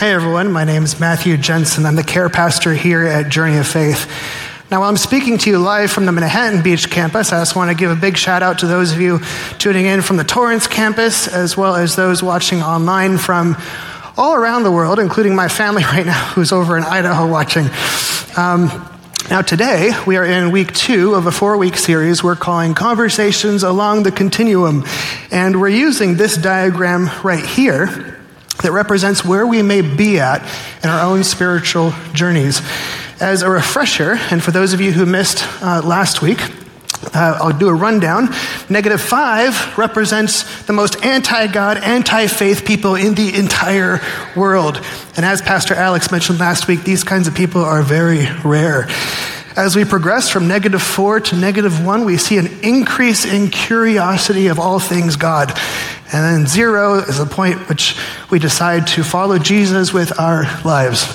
Hey everyone, my name is Matthew Jensen. I'm the care pastor here at Journey of Faith. Now, while I'm speaking to you live from the Manhattan Beach campus, I just want to give a big shout out to those of you tuning in from the Torrance campus, as well as those watching online from all around the world, including my family right now who's over in Idaho watching. Now today, we are in week 2 of a 4-week series we're calling Conversations Along the Continuum. And we're using this diagram right here that represents where we may be at in our own spiritual journeys. As a refresher, and for those of you who missed last week, I'll do a rundown. -5 represents the most anti-God, anti-faith people in the entire world. And as Pastor Alex mentioned last week, these kinds of people are very rare. As we progress from -4 to -1, we see an increase in curiosity of all things God. And then 0 is the point which we decide to follow Jesus with our lives.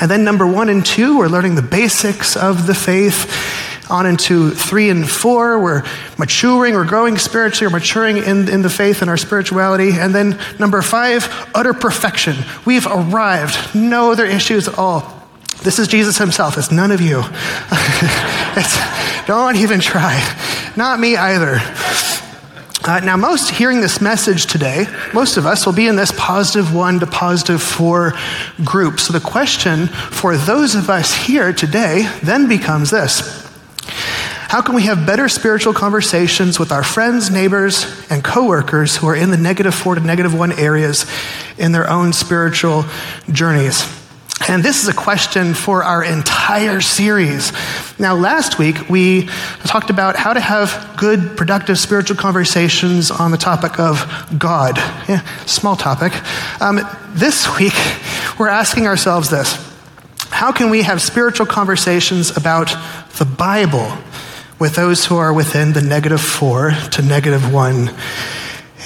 And then number 1 and 2, we're learning the basics of the faith. On into 3 and 4, we're maturing, we're growing spiritually, we're maturing in the faith and our spirituality. And then number 5, utter perfection. We've arrived, no other issues at all. This is Jesus himself, it's none of you. Don't even try, not me either. Now, most hearing this message today, most of us will be in this +1 to +4 group. So the question for those of us here today then becomes this: how can we have better spiritual conversations with our friends, neighbors, and coworkers who are in the -4 to -1 areas in their own spiritual journeys? And this is a question for our entire series. Now, last week, we talked about how to have good, productive spiritual conversations on the topic of God. Yeah, small topic. This week, we're asking ourselves this: how can we have spiritual conversations about the Bible with those who are within the -4 to -1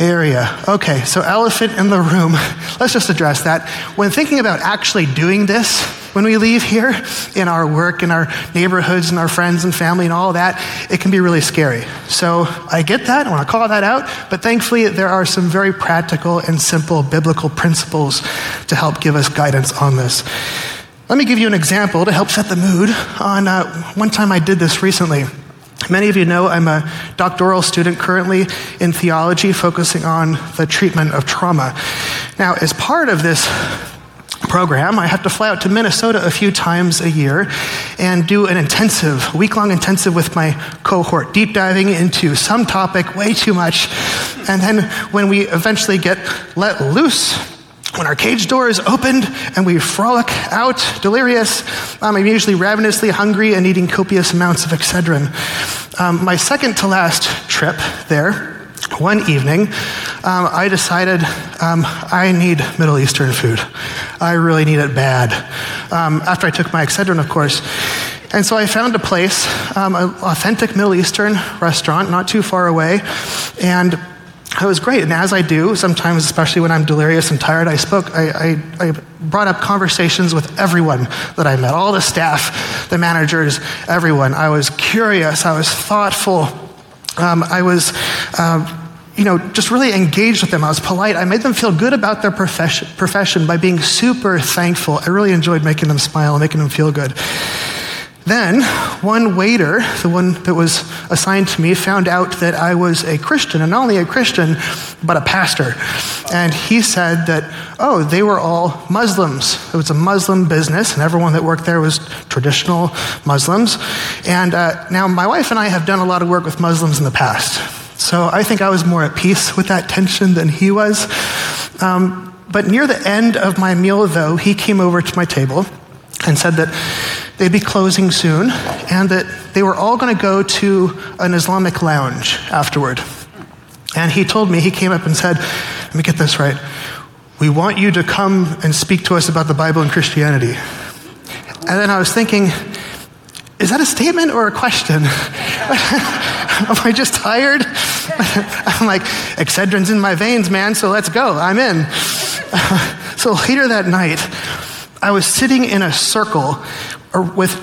area? Okay, so elephant in the room, let's just address that. When thinking about actually doing this, when we leave here in our work, in our neighborhoods, and our friends and family and all that, it can be really scary. So I get that, I want to call that out, but thankfully there are some very practical and simple biblical principles to help give us guidance on this. Let me give you an example to help set the mood on one time I did this recently. Many of you know I'm a doctoral student currently in theology, focusing on the treatment of trauma. Now, as part of this program, I have to fly out to Minnesota a few times a year and do an intensive, week-long intensive with my cohort, deep diving into some topic way too much. And then when we eventually get let loose, when our cage door is opened and we frolic out, delirious, I'm usually ravenously hungry and eating copious amounts of Excedrin. My second to last trip there, one evening, I decided I need Middle Eastern food. I really need it bad. After I took my Excedrin, of course. And so I found a place, an authentic Middle Eastern restaurant, not too far away, and it was great. And as I do, sometimes, especially when I'm delirious and tired, I brought up conversations with everyone that I met, all the staff, the managers, everyone. I was curious. I was thoughtful. I was, just really engaged with them. I was polite. I made them feel good about their profession by being super thankful. I really enjoyed making them smile and making them feel good. Then, one waiter, the one that was assigned to me, found out that I was a Christian, and not only a Christian, but a pastor. And he said that, oh, they were all Muslims. It was a Muslim business, and everyone that worked there was traditional Muslims. And now, my wife and I have done a lot of work with Muslims in the past, so I think I was more at peace with that tension than he was. But near the end of my meal, though, he came over to my table and said that they'd be closing soon, and that they were all going to go to an Islamic lounge afterward. And he told me, he came up and said, let me get this right, we want you to come and speak to us about the Bible and Christianity. And then I was thinking, is that a statement or a question? Am I just tired? I'm like, Excedrin's in my veins, man, so let's go, I'm in. So later that night, I was sitting in a circle with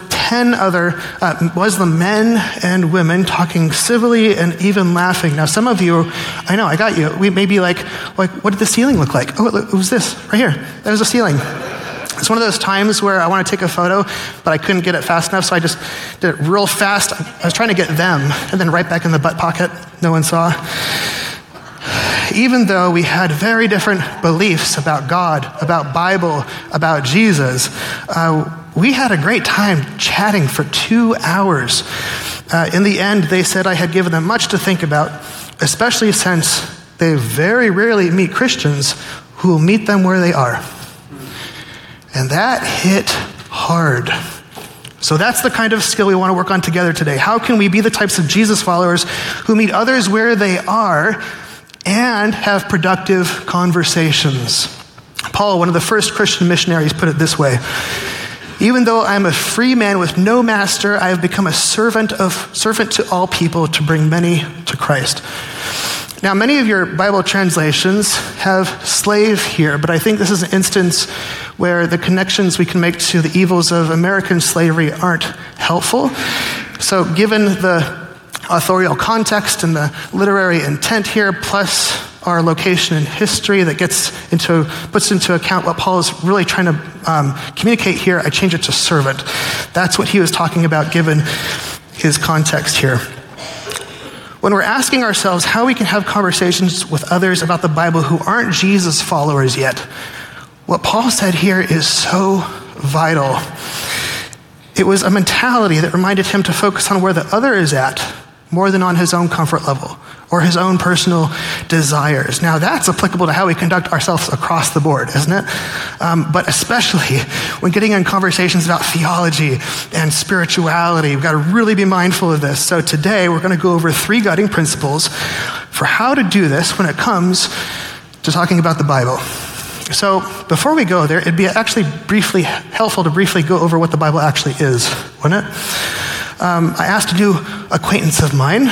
Muslim men and women talking civilly and even laughing. Now, some of you, I know, I got you. We may be like, what did the ceiling look like? Oh, it was this right here. That was the ceiling. It's one of those times where I want to take a photo, but I couldn't get it fast enough, so I just did it real fast. I was trying to get them, and then right back in the butt pocket. No one saw. Even though we had very different beliefs about God, about Bible, about Jesus, we had a great time chatting for 2 hours. In the end, they said I had given them much to think about, especially since they very rarely meet Christians who will meet them where they are. And that hit hard. So that's the kind of skill we want to work on together today. How can we be the types of Jesus followers who meet others where they are and have productive conversations? Paul, one of the first Christian missionaries, put it this way: even though I'm a free man with no master, I have become a servant to all people to bring many to Christ. Now, many of your Bible translations have slave here, but I think this is an instance where the connections we can make to the evils of American slavery aren't helpful. So given the authorial context and the literary intent here, plus our location in history that puts into account what Paul is really trying to communicate here, I change it to servant. That's what he was talking about given his context here. When we're asking ourselves how we can have conversations with others about the Bible who aren't Jesus followers yet, what Paul said here is so vital. It was a mentality that reminded him to focus on where the other is at more than on his own comfort level or his own personal desires. Now, that's applicable to how we conduct ourselves across the board, isn't it? But especially when getting in conversations about theology and spirituality, we've got to really be mindful of this. So today, we're going to go over 3 guiding principles for how to do this when it comes to talking about the Bible. So before we go there, it'd be actually helpful to briefly go over what the Bible actually is, wouldn't it? I asked a new acquaintance of mine,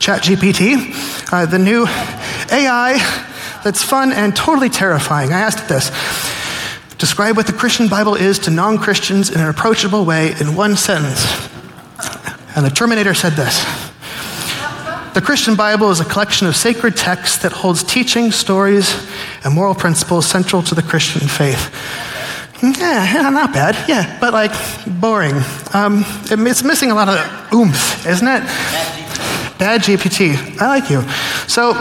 ChatGPT, the new AI that's fun and totally terrifying. I asked this: describe what the Christian Bible is to non-Christians in an approachable way in 1 sentence. And the Terminator said this: the Christian Bible is a collection of sacred texts that holds teaching, stories, and moral principles central to the Christian faith. Yeah, not bad. Yeah, but boring. It's missing a lot of oomph, isn't it? Bad GPT. I like you. So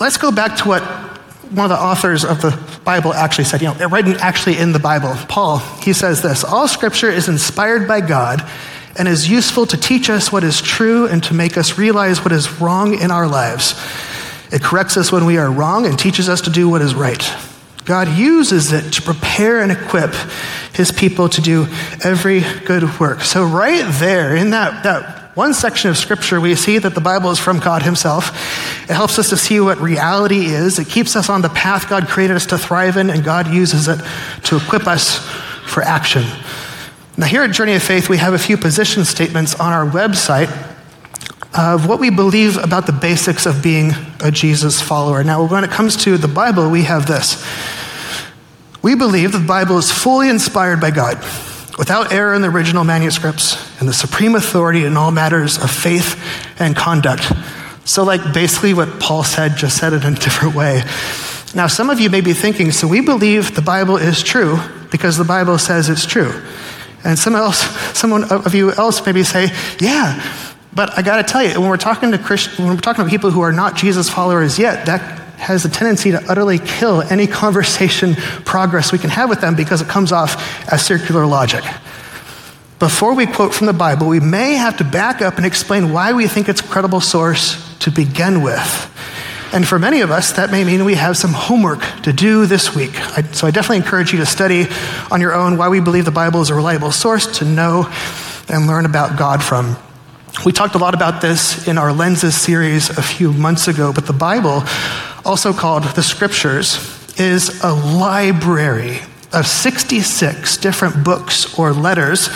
let's go back to what one of the authors of the Bible actually said. You know, written actually in the Bible. Paul, he says this: all Scripture is inspired by God and is useful to teach us what is true and to make us realize what is wrong in our lives. It corrects us when we are wrong and teaches us to do what is right. God uses it to prepare and equip his people to do every good work. So right there in that one section of Scripture, we see that the Bible is from God himself. It helps us to see what reality is. It keeps us on the path God created us to thrive in, and God uses it to equip us for action. Now, here at Journey of Faith, we have a few position statements on our website of what we believe about the basics of being a Jesus follower. Now, when it comes to the Bible, we have this. We believe that the Bible is fully inspired by God, without error in the original manuscripts, and the supreme authority in all matters of faith and conduct. So, basically what Paul said, just said it in a different way. Now, some of you may be thinking, so we believe the Bible is true because the Bible says it's true. And someone of you else maybe say, yeah, but I got to tell you, when we're talking to people who are not Jesus followers yet, that has a tendency to utterly kill any conversation progress we can have with them because it comes off as circular logic. Before we quote from the Bible, we may have to back up and explain why we think it's a credible source to begin with. And for many of us, that may mean we have some homework to do this week. So I definitely encourage you to study on your own why we believe the Bible is a reliable source to know and learn about God from. We talked a lot about this in our Lenses series a few months ago, but the Bible, also called the Scriptures, is a library of 66 different books or letters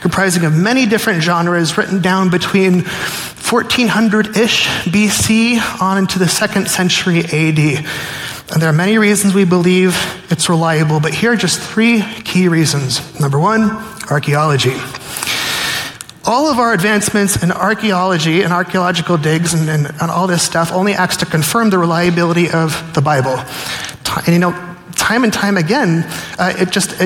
comprising of many different genres written down between 1400-ish BC on into the 2nd century AD. And there are many reasons we believe it's reliable, but here are just three key reasons. Number one, archaeology. All of our advancements in archaeology and archaeological digs and all this stuff only acts to confirm the reliability of the Bible. And you know, time and time again, it just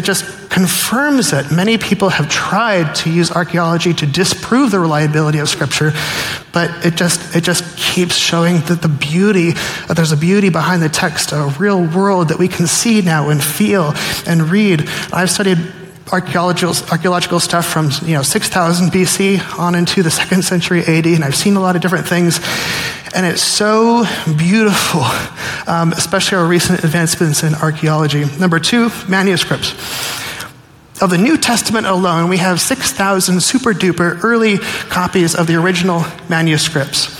confirms it. Many people have tried to use archaeology to disprove the reliability of Scripture, but it just keeps showing that the beauty, that there's a beauty behind the text, a real world that we can see now and feel and read. I've studied archaeological stuff from 6,000 BC on into the 2nd century AD, and I've seen a lot of different things, and it's so beautiful, especially our recent advancements in archaeology. Number two, manuscripts. Of the New Testament alone, we have 6,000 super duper early copies of the original manuscripts,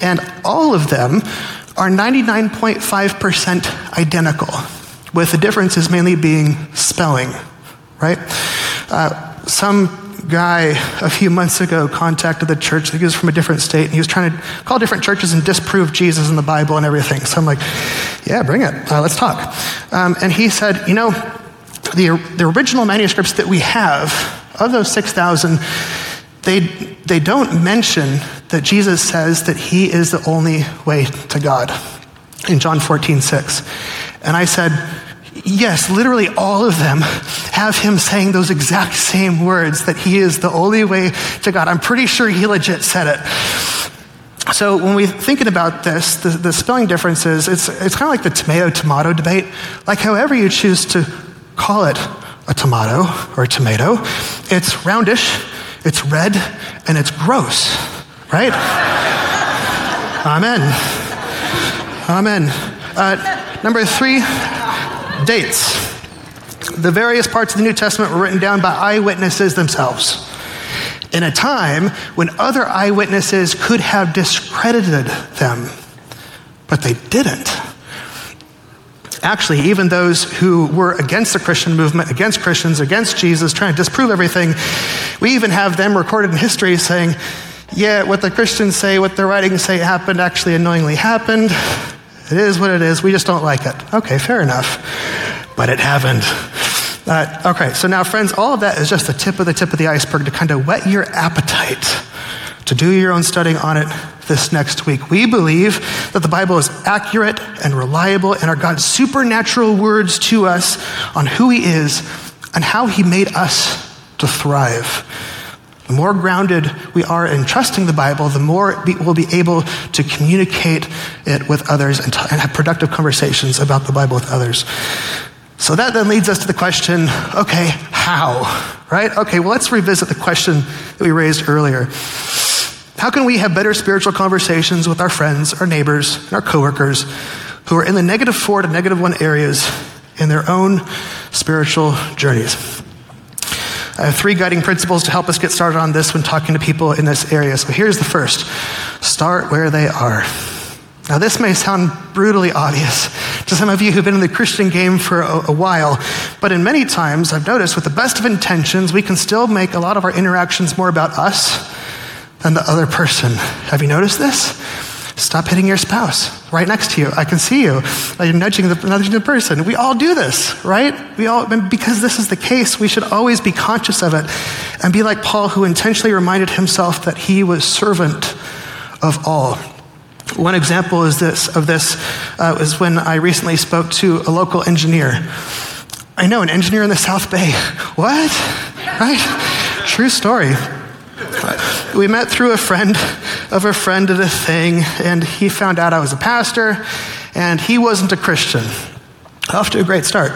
and all of them are 99.5% identical, with the differences mainly being spelling. Right? Some guy a few months ago contacted the church. He was from a different state, and he was trying to call different churches and disprove Jesus and the Bible and everything. So I'm like, yeah, bring it. Let's talk. And he said, the original manuscripts that we have, of those 6,000, they don't mention that Jesus says that he is the only way to God in John 14:6. And I said, yes, literally all of them have him saying those exact same words, that he is the only way to God. I'm pretty sure he legit said it. So when we're thinking about this, the spelling differences, it's kind of like the tomato-tomato debate. Like however you choose to call it, a tomato or a tomato, it's roundish, it's red, and it's gross, right? Amen. Amen. Number three, dates. The various parts of the New Testament were written down by eyewitnesses themselves, in a time when other eyewitnesses could have discredited them, but they didn't. Actually, even those who were against the Christian movement, against Christians, against Jesus, trying to disprove everything, we even have them recorded in history saying, yeah, what the Christians say, what the writings say happened, actually annoyingly happened. It is what it is. We just don't like it. Okay, fair enough. But it happened. Okay, so now, friends, all of that is just the tip of the iceberg to kind of whet your appetite to do your own studying on it this next week. We believe that the Bible is accurate and reliable and are God's supernatural words to us on who he is and how he made us to thrive. The more grounded we are in trusting the Bible, the more we'll be able to communicate it with others and have productive conversations about the Bible with others. So that then leads us to the question, okay, how? Right? Okay, well, let's revisit the question that we raised earlier. How can we have better spiritual conversations with our friends, our neighbors, and our coworkers who are in the -4 to -1 areas in their own spiritual journeys? I have three guiding principles to help us get started on this when talking to people in this area. So here's the first. Start where they are. Now, this may sound brutally obvious to some of you who've been in the Christian game for a while, but in many times, I've noticed with the best of intentions, we can still make a lot of our interactions more about us than the other person. Have you noticed this? Stop hitting your spouse right next to you. I can see you. You're nudging the person. We all do this, right? Because this is the case, we should always be conscious of it and be like Paul, who intentionally reminded himself that he was servant of all. One example is when I recently spoke to a local engineer. I know, an engineer in the South Bay. What? Right? True story. We met through a friend at a thing, and he found out I was a pastor, and he wasn't a Christian. Off to a great start.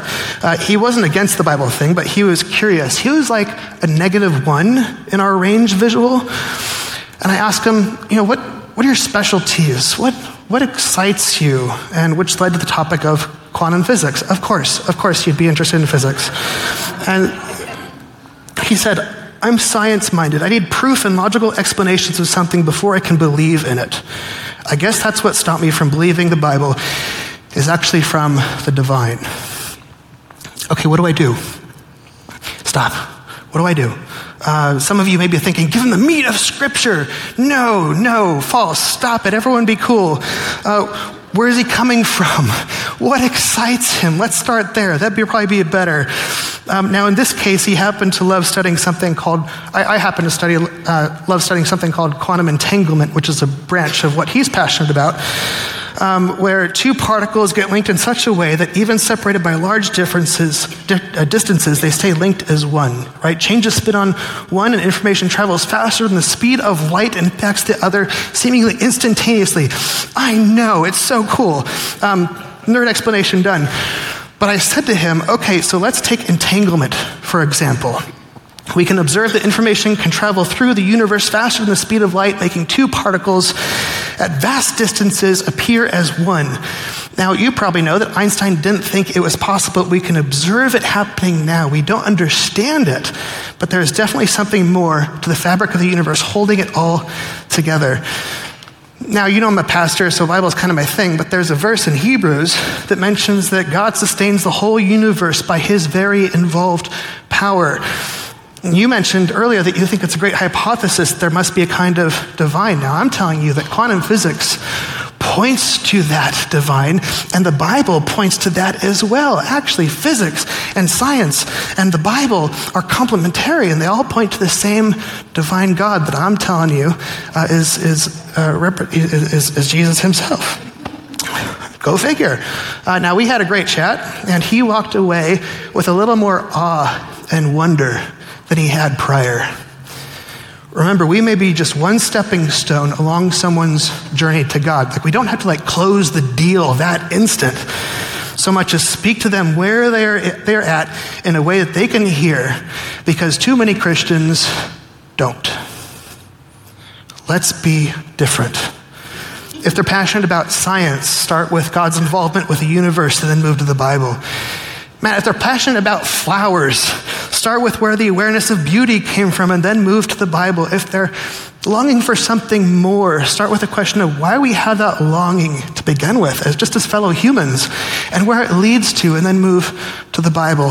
He wasn't against the Bible thing, but he was curious. He was like a -1 in our range visual, and I asked him, what are your specialties? What excites you? And which led to the topic of quantum physics. Of course, you'd be interested in physics. And he said, I'm science-minded. I need proof and logical explanations of something before I can believe in it. I guess that's what stopped me from believing the Bible is actually from the divine. Okay, what do I do? Stop. What do I do? Some of you may be thinking, give them the meat of Scripture. No, false. Stop it. Everyone be cool. Where is he coming from? What excites him? Let's start there. That'd probably be better. Now, in this case, he happened to love studying something called, I happen to love studying something called quantum entanglement, which is a branch of what he's passionate about, where two particles get linked in such a way that even separated by large distances, they stay linked as one, right? Change of spin on one and information travels faster than the speed of light and impacts the other seemingly instantaneously. I know, it's so cool. Nerd explanation done. But I said to him, okay, so let's take entanglement, for example. We can observe that information can travel through the universe faster than the speed of light, making two particles at vast distances appear as one. Now, you probably know that Einstein didn't think it was possible. We can observe it happening now. We don't understand it, but there is definitely something more to the fabric of the universe holding it all together. Now, you know I'm a pastor, so Bible is kind of my thing, but there's a verse in Hebrews that mentions that God sustains the whole universe by his very involved power. You mentioned earlier that you think it's a great hypothesis there must be a kind of divine. Now, I'm telling you that quantum physics points to that divine, and the Bible points to that as well. Actually, physics and science and the Bible are complementary, and they all point to the same divine God that I'm telling you is Jesus himself. Go figure. Now, we had a great chat, and he walked away with a little more awe and wonder than he had prior. Remember, we may be just one stepping stone along someone's journey to God. Like, we don't have to close the deal that instant, so much as speak to them where they're at in a way that they can hear, because too many Christians don't. Let's be different. If they're passionate about science, start with God's involvement with the universe and then move to the Bible. Man, if they're passionate about flowers, start with where the awareness of beauty came from and then move to the Bible. If they're longing for something more, start with the question of why we have that longing to begin with, as fellow humans, and where it leads to, and then move to the Bible.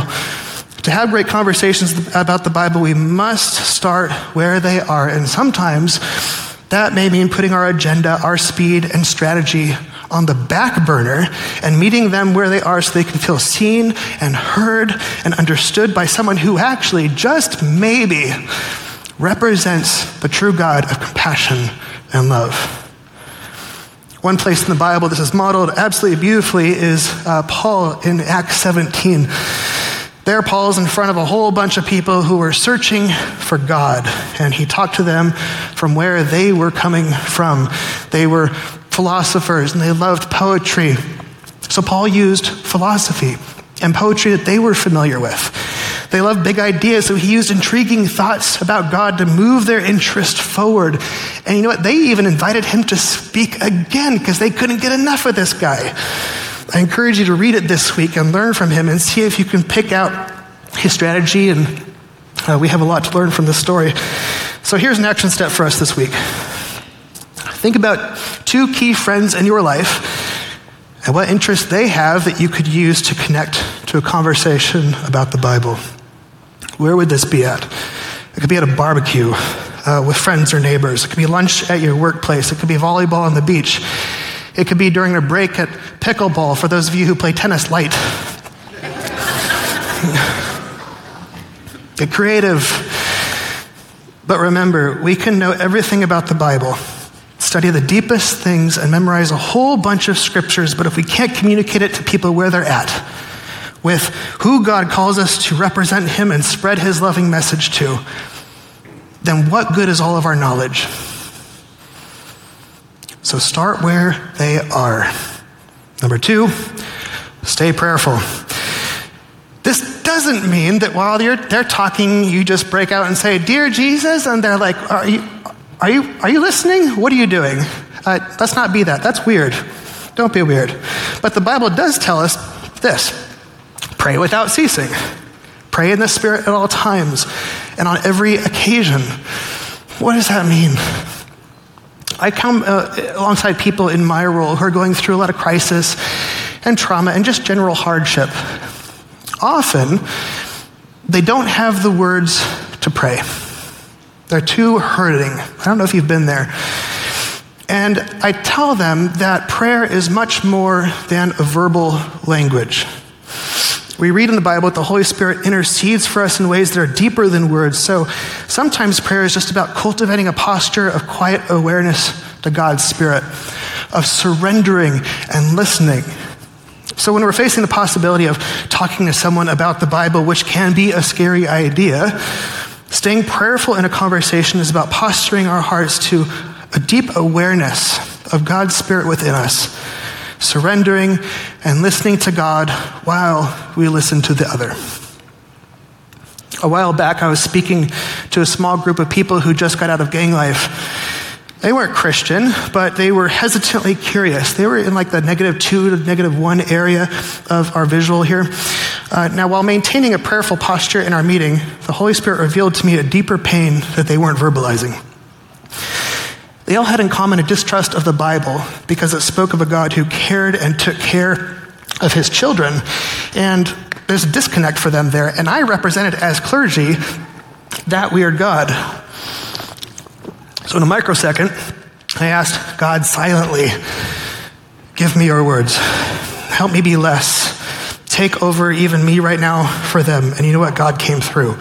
To have great conversations about the Bible, we must start where they are, and sometimes that may mean putting our agenda, our speed, and strategy on the back burner and meeting them where they are so they can feel seen and heard and understood by someone who actually just maybe represents the true God of compassion and love. One place in the Bible this is modeled absolutely beautifully is Paul in Acts 17. There, Paul's in front of a whole bunch of people who were searching for God, and he talked to them from where they were coming from. They were philosophers, and they loved poetry. So Paul used philosophy and poetry that they were familiar with. They loved big ideas, so he used intriguing thoughts about God to move their interest forward. And you know what? They even invited him to speak again because they couldn't get enough of this guy. I encourage you to read it this week and learn from him and see if you can pick out his strategy, and we have a lot to learn from this story. So here's an action step for us this week. Think about two key friends in your life and what interests they have that you could use to connect to a conversation about the Bible. Where would this be at? It could be at a barbecue with friends or neighbors. It could be lunch at your workplace. It could be volleyball on the beach. It could be during a break at pickleball for those of you who play tennis light. Get creative. But remember, we can know everything about the Bible, study the deepest things, and memorize a whole bunch of scriptures, but if we can't communicate it to people where they're at, with who God calls us to represent him and spread his loving message to, then what good is all of our knowledge? So start where they are. Number two, stay prayerful. This doesn't mean that while they're talking, you just break out and say, "Dear Jesus," and they're like, Are you listening? What are you doing? Let's not be that. That's weird. Don't be weird. But the Bible does tell us this: pray without ceasing. Pray in the Spirit at all times and on every occasion. What does that mean? I come alongside people in my role who are going through a lot of crisis and trauma and just general hardship. Often, they don't have the words to pray. They're too hurting. I don't know if you've been there. And I tell them that prayer is much more than a verbal language. We read in the Bible that the Holy Spirit intercedes for us in ways that are deeper than words. So sometimes prayer is just about cultivating a posture of quiet awareness to God's Spirit, of surrendering and listening. So when we're facing the possibility of talking to someone about the Bible, which can be a scary idea, staying prayerful in a conversation is about posturing our hearts to a deep awareness of God's Spirit within us, surrendering and listening to God while we listen to the other. A while back, I was speaking to a small group of people who just got out of gang life. They weren't Christian, but they were hesitantly curious. They were in like the -2 to -1 area of our visual here. Now, while maintaining a prayerful posture in our meeting, the Holy Spirit revealed to me a deeper pain that they weren't verbalizing. They all had in common a distrust of the Bible because it spoke of a God who cared and took care of his children. And there's a disconnect for them there. And I represented as clergy that weird God. So in a microsecond, I asked God silently, give me your words. Help me be less. Take over even me right now for them. And you know what? God came through.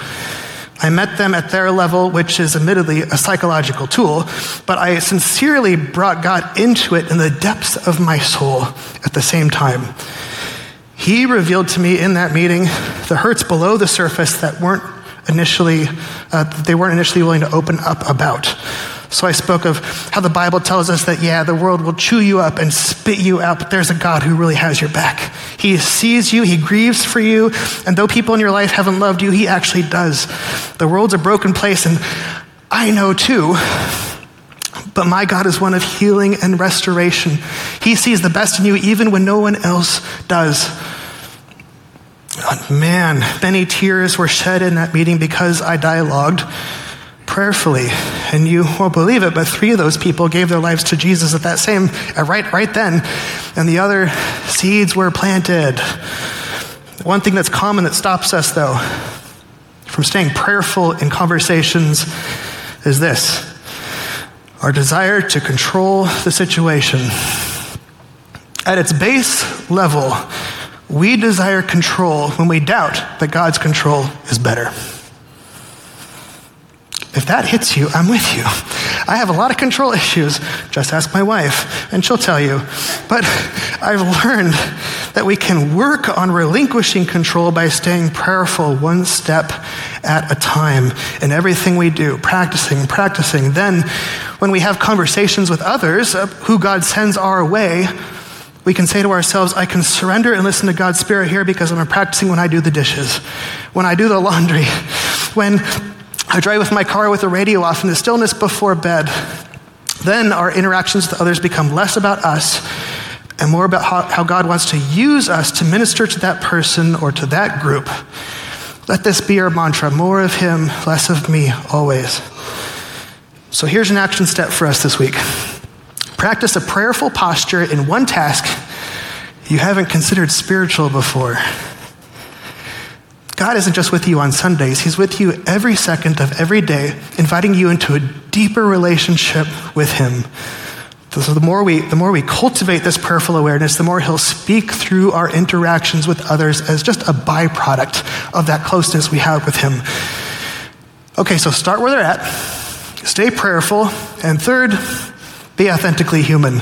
I met them at their level, which is admittedly a psychological tool, but I sincerely brought God into it in the depths of my soul at the same time. He revealed to me in that meeting the hurts below the surface that they weren't initially willing to open up about. So I spoke of how the Bible tells us that, the world will chew you up and spit you out, but there's a God who really has your back. He sees you, he grieves for you, and though people in your life haven't loved you, he actually does. The world's a broken place, and I know too, but my God is one of healing and restoration. He sees the best in you even when no one else does. Man, many tears were shed in that meeting because I dialogued prayerfully. And you won't believe it, but 3 of those people gave their lives to Jesus at that same, right then. And the other seeds were planted. One thing that's common that stops us, though, from staying prayerful in conversations is this: our desire to control the situation. At its base level, we desire control when we doubt that God's control is better. If that hits you, I'm with you. I have a lot of control issues. Just ask my wife, and she'll tell you. But I've learned that we can work on relinquishing control by staying prayerful one step at a time in everything we do, practicing. Then when we have conversations with others who God sends our way, we can say to ourselves, I can surrender and listen to God's Spirit here because I'm practicing when I do the dishes, when I do the laundry, when I drive with my car with the radio off in the stillness before bed. Then our interactions with others become less about us and more about how God wants to use us to minister to that person or to that group. Let this be our mantra: more of him, less of me, always. So here's an action step for us this week. Practice a prayerful posture in one task you haven't considered spiritual before. God isn't just with you on Sundays. He's with you every second of every day, inviting you into a deeper relationship with him. So the more we cultivate this prayerful awareness, the more he'll speak through our interactions with others as just a byproduct of that closeness we have with him. Okay, so start where they're at. Stay prayerful. And third, be authentically human.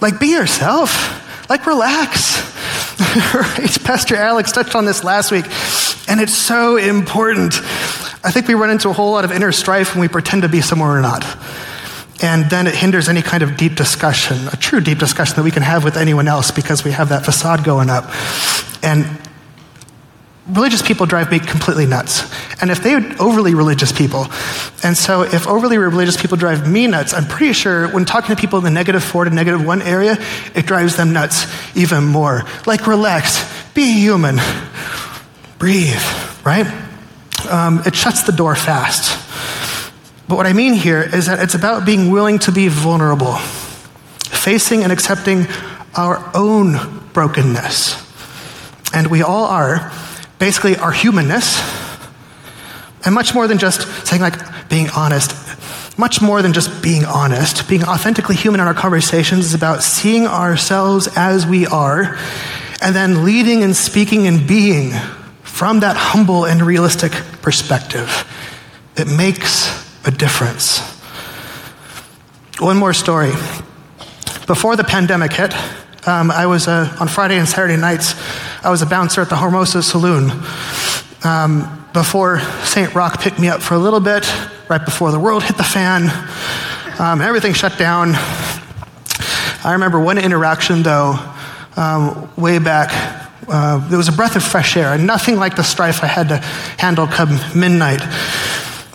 Like, be yourself. Like, relax. Right? Pastor Alex touched on this last week, and it's so important. I think we run into a whole lot of inner strife when we pretend to be somewhere we're not. And then it hinders any kind of deep discussion, a true deep discussion that we can have with anyone else because we have that facade going up. And religious people drive me completely nuts. And if they were overly religious people, and so if overly religious people drive me nuts, I'm pretty sure when talking to people in the -4 to -1 area, it drives them nuts even more. Like, relax, be human, breathe, right? It shuts the door fast. But what I mean here is that it's about being willing to be vulnerable, facing and accepting our own brokenness. And we all are. Basically our humanness, and much more than just saying, like, being honest. much more than just being honest. Being authentically human in our conversations is about seeing ourselves as we are and then leading and speaking and being from that humble and realistic perspective. It makes a difference. One more story. Before the pandemic hit, I was on Friday and Saturday nights, I was a bouncer at the Hormosa Saloon. Before St. Rock picked me up for a little bit, right before the world hit the fan, everything shut down. I remember one interaction though, way back. There was a breath of fresh air and nothing like the strife I had to handle come midnight.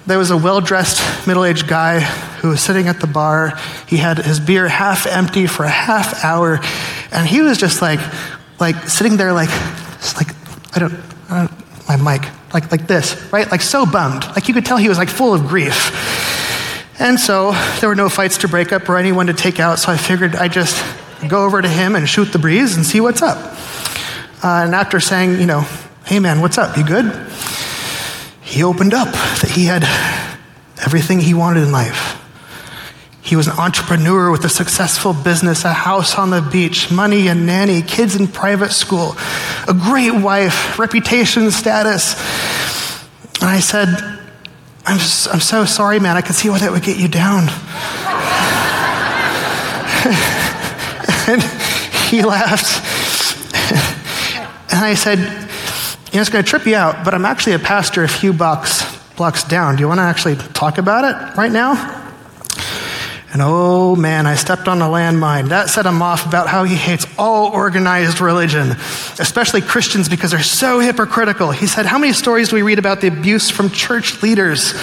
There was a well-dressed middle-aged guy who was sitting at the bar. He had his beer half empty for a half hour and he was just like sitting there like I don't my mic, like this, right? Like so bummed. Like you could tell he was like full of grief. And so there were no fights to break up or anyone to take out, so I figured I'd just go over to him and shoot the breeze and see what's up. And after saying, you know, hey man, what's up, you good? He opened up that he had everything he wanted in life. He was an entrepreneur with a successful business, a house on the beach, money, a nanny, kids in private school, a great wife, reputation, status. And I said, I'm so sorry, man. I could see why that would get you down. And he laughed. And I said, you know, it's going to trip you out, but I'm actually a pastor a few blocks down. Do you want to actually talk about it right now? And oh man, I stepped on a landmine. That set him off about how he hates all organized religion, especially Christians because they're so hypocritical. He said, how many stories do we read about the abuse from church leaders?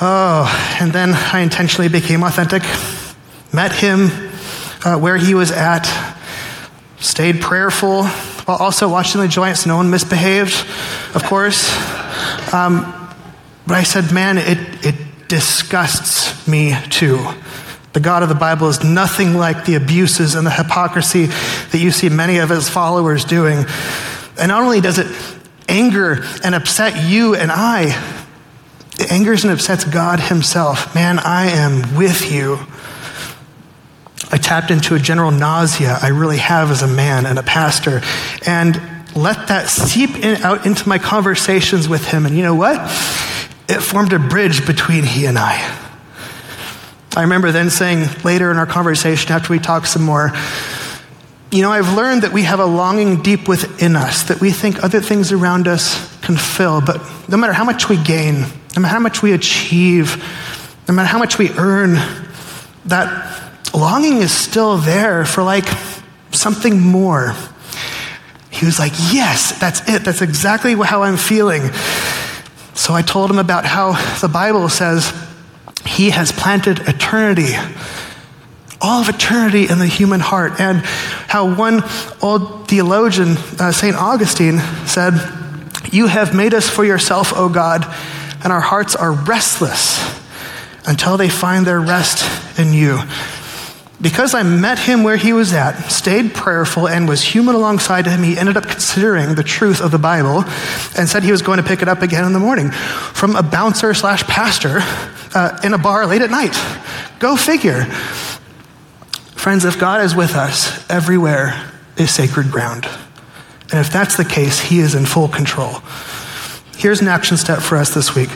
Oh, and then I intentionally became authentic, met him where he was at, stayed prayerful while also watching the Giants. No one misbehaved, of course. But I said, man, it disgusts me too. The God of the Bible is nothing like the abuses and the hypocrisy that you see many of his followers doing. And not only does it anger and upset you and I, it angers and upsets God himself. Man, I am with you. I tapped into a general nausea I really have as a man and a pastor and let that seep out into my conversations with him. And you know what? It formed a bridge between he and I. I remember then saying later in our conversation after we talked some more, you know, I've learned that we have a longing deep within us that we think other things around us can fill, but no matter how much we gain, no matter how much we achieve, no matter how much we earn, that longing is still there for like something more. He was like, yes, that's it. That's exactly how I'm feeling. So I told him about how the Bible says he has planted eternity, all of eternity in the human heart, and how one old theologian, St. Augustine, said, you have made us for yourself, O God, and our hearts are restless until they find their rest in you. Because I met him where he was at, stayed prayerful, and was human alongside him, he ended up considering the truth of the Bible and said he was going to pick it up again in the morning from a bouncer / pastor in a bar late at night. Go figure. Friends, if God is with us, everywhere is sacred ground. And if that's the case, he is in full control. Here's an action step for us this week.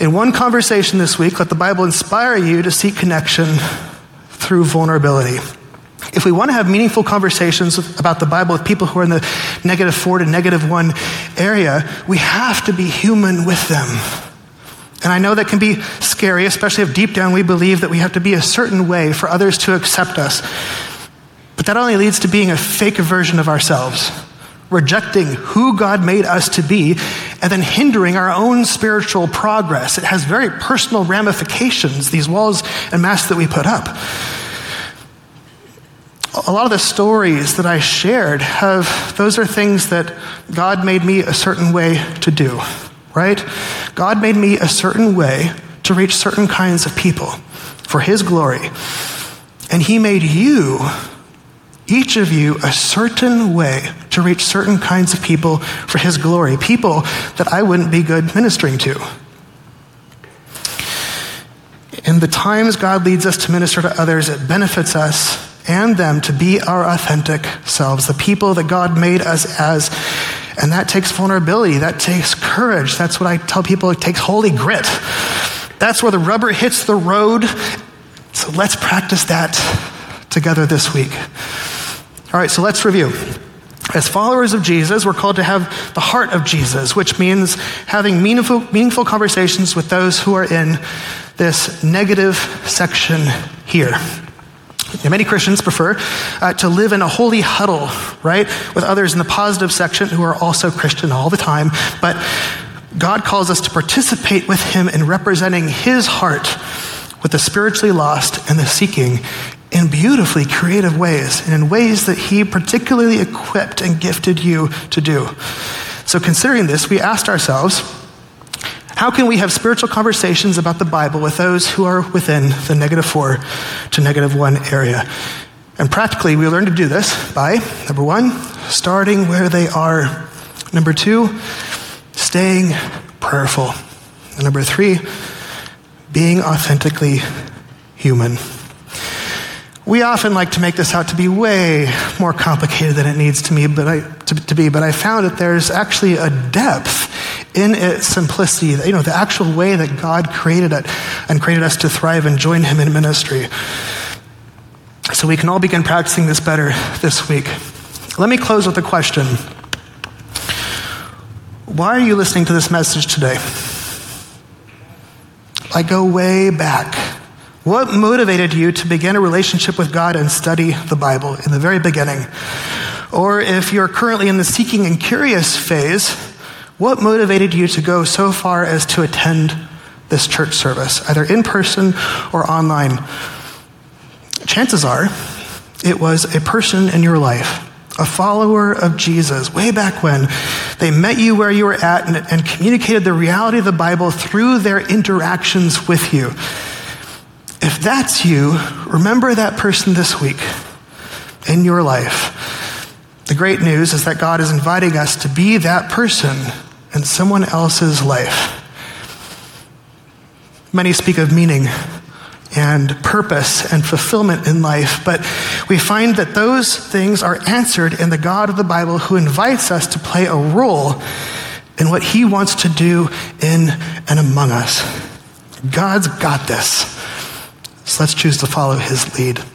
In one conversation this week, let the Bible inspire you to seek connection through vulnerability. If we want to have meaningful conversations about the Bible with people who are in the -4 to -1 area, we have to be human with them. And I know that can be scary, especially if deep down we believe that we have to be a certain way for others to accept us. But that only leads to being a fake version of ourselves, rejecting who God made us to be, and then hindering our own spiritual progress. It has very personal ramifications, these walls and masks that we put up. A lot of the stories that I shared those are things that God made me a certain way to do, right? God made me a certain way to reach certain kinds of people for his glory. And he made you, each of you, a certain way to reach certain kinds of people for his glory, people that I wouldn't be good ministering to. the times God leads us to minister to others, it benefits us and them to be our authentic selves, the people that God made us as. And that takes vulnerability. That takes courage. That's what I tell people. It takes holy grit. That's where the rubber hits the road. So let's practice that together this week. All right, so let's review. As followers of Jesus, we're called to have the heart of Jesus, which means having meaningful conversations with those who are in this negative section here. Now, many Christians prefer to live in a holy huddle, right, with others in the positive section who are also Christian all the time. But God calls us to participate with him in representing his heart with the spiritually lost and the seeking in beautifully creative ways and in ways that he particularly equipped and gifted you to do. So considering this, we asked ourselves, how can we have spiritual conversations about the Bible with those who are within the -4 to -1 area? And practically, we learn to do this by, number one, starting where they are. Number two, staying prayerful. And number three, being authentically human. We often like to make this out to be way more complicated than it needs to, but I found that there's actually a depth in its simplicity, you know, the actual way that God created it and created us to thrive and join him in ministry. So we can all begin practicing this better this week. Let me close with a question. Why are you listening to this message today? I go way back. What motivated you to begin a relationship with God and study the Bible in the very beginning? Or if you're currently in the seeking and curious phase, what motivated you to go so far as to attend this church service, either in person or online? Chances are it was a person in your life, a follower of Jesus, way back when. They met you where you were at and communicated the reality of the Bible through their interactions with you. If that's you, remember that person this week in your life. The great news is that God is inviting us to be that person in someone else's life. Many speak of meaning and purpose and fulfillment in life, but we find that those things are answered in the God of the Bible who invites us to play a role in what he wants to do in and among us. God's got this. So let's choose to follow his lead.